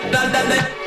Dal dal dal.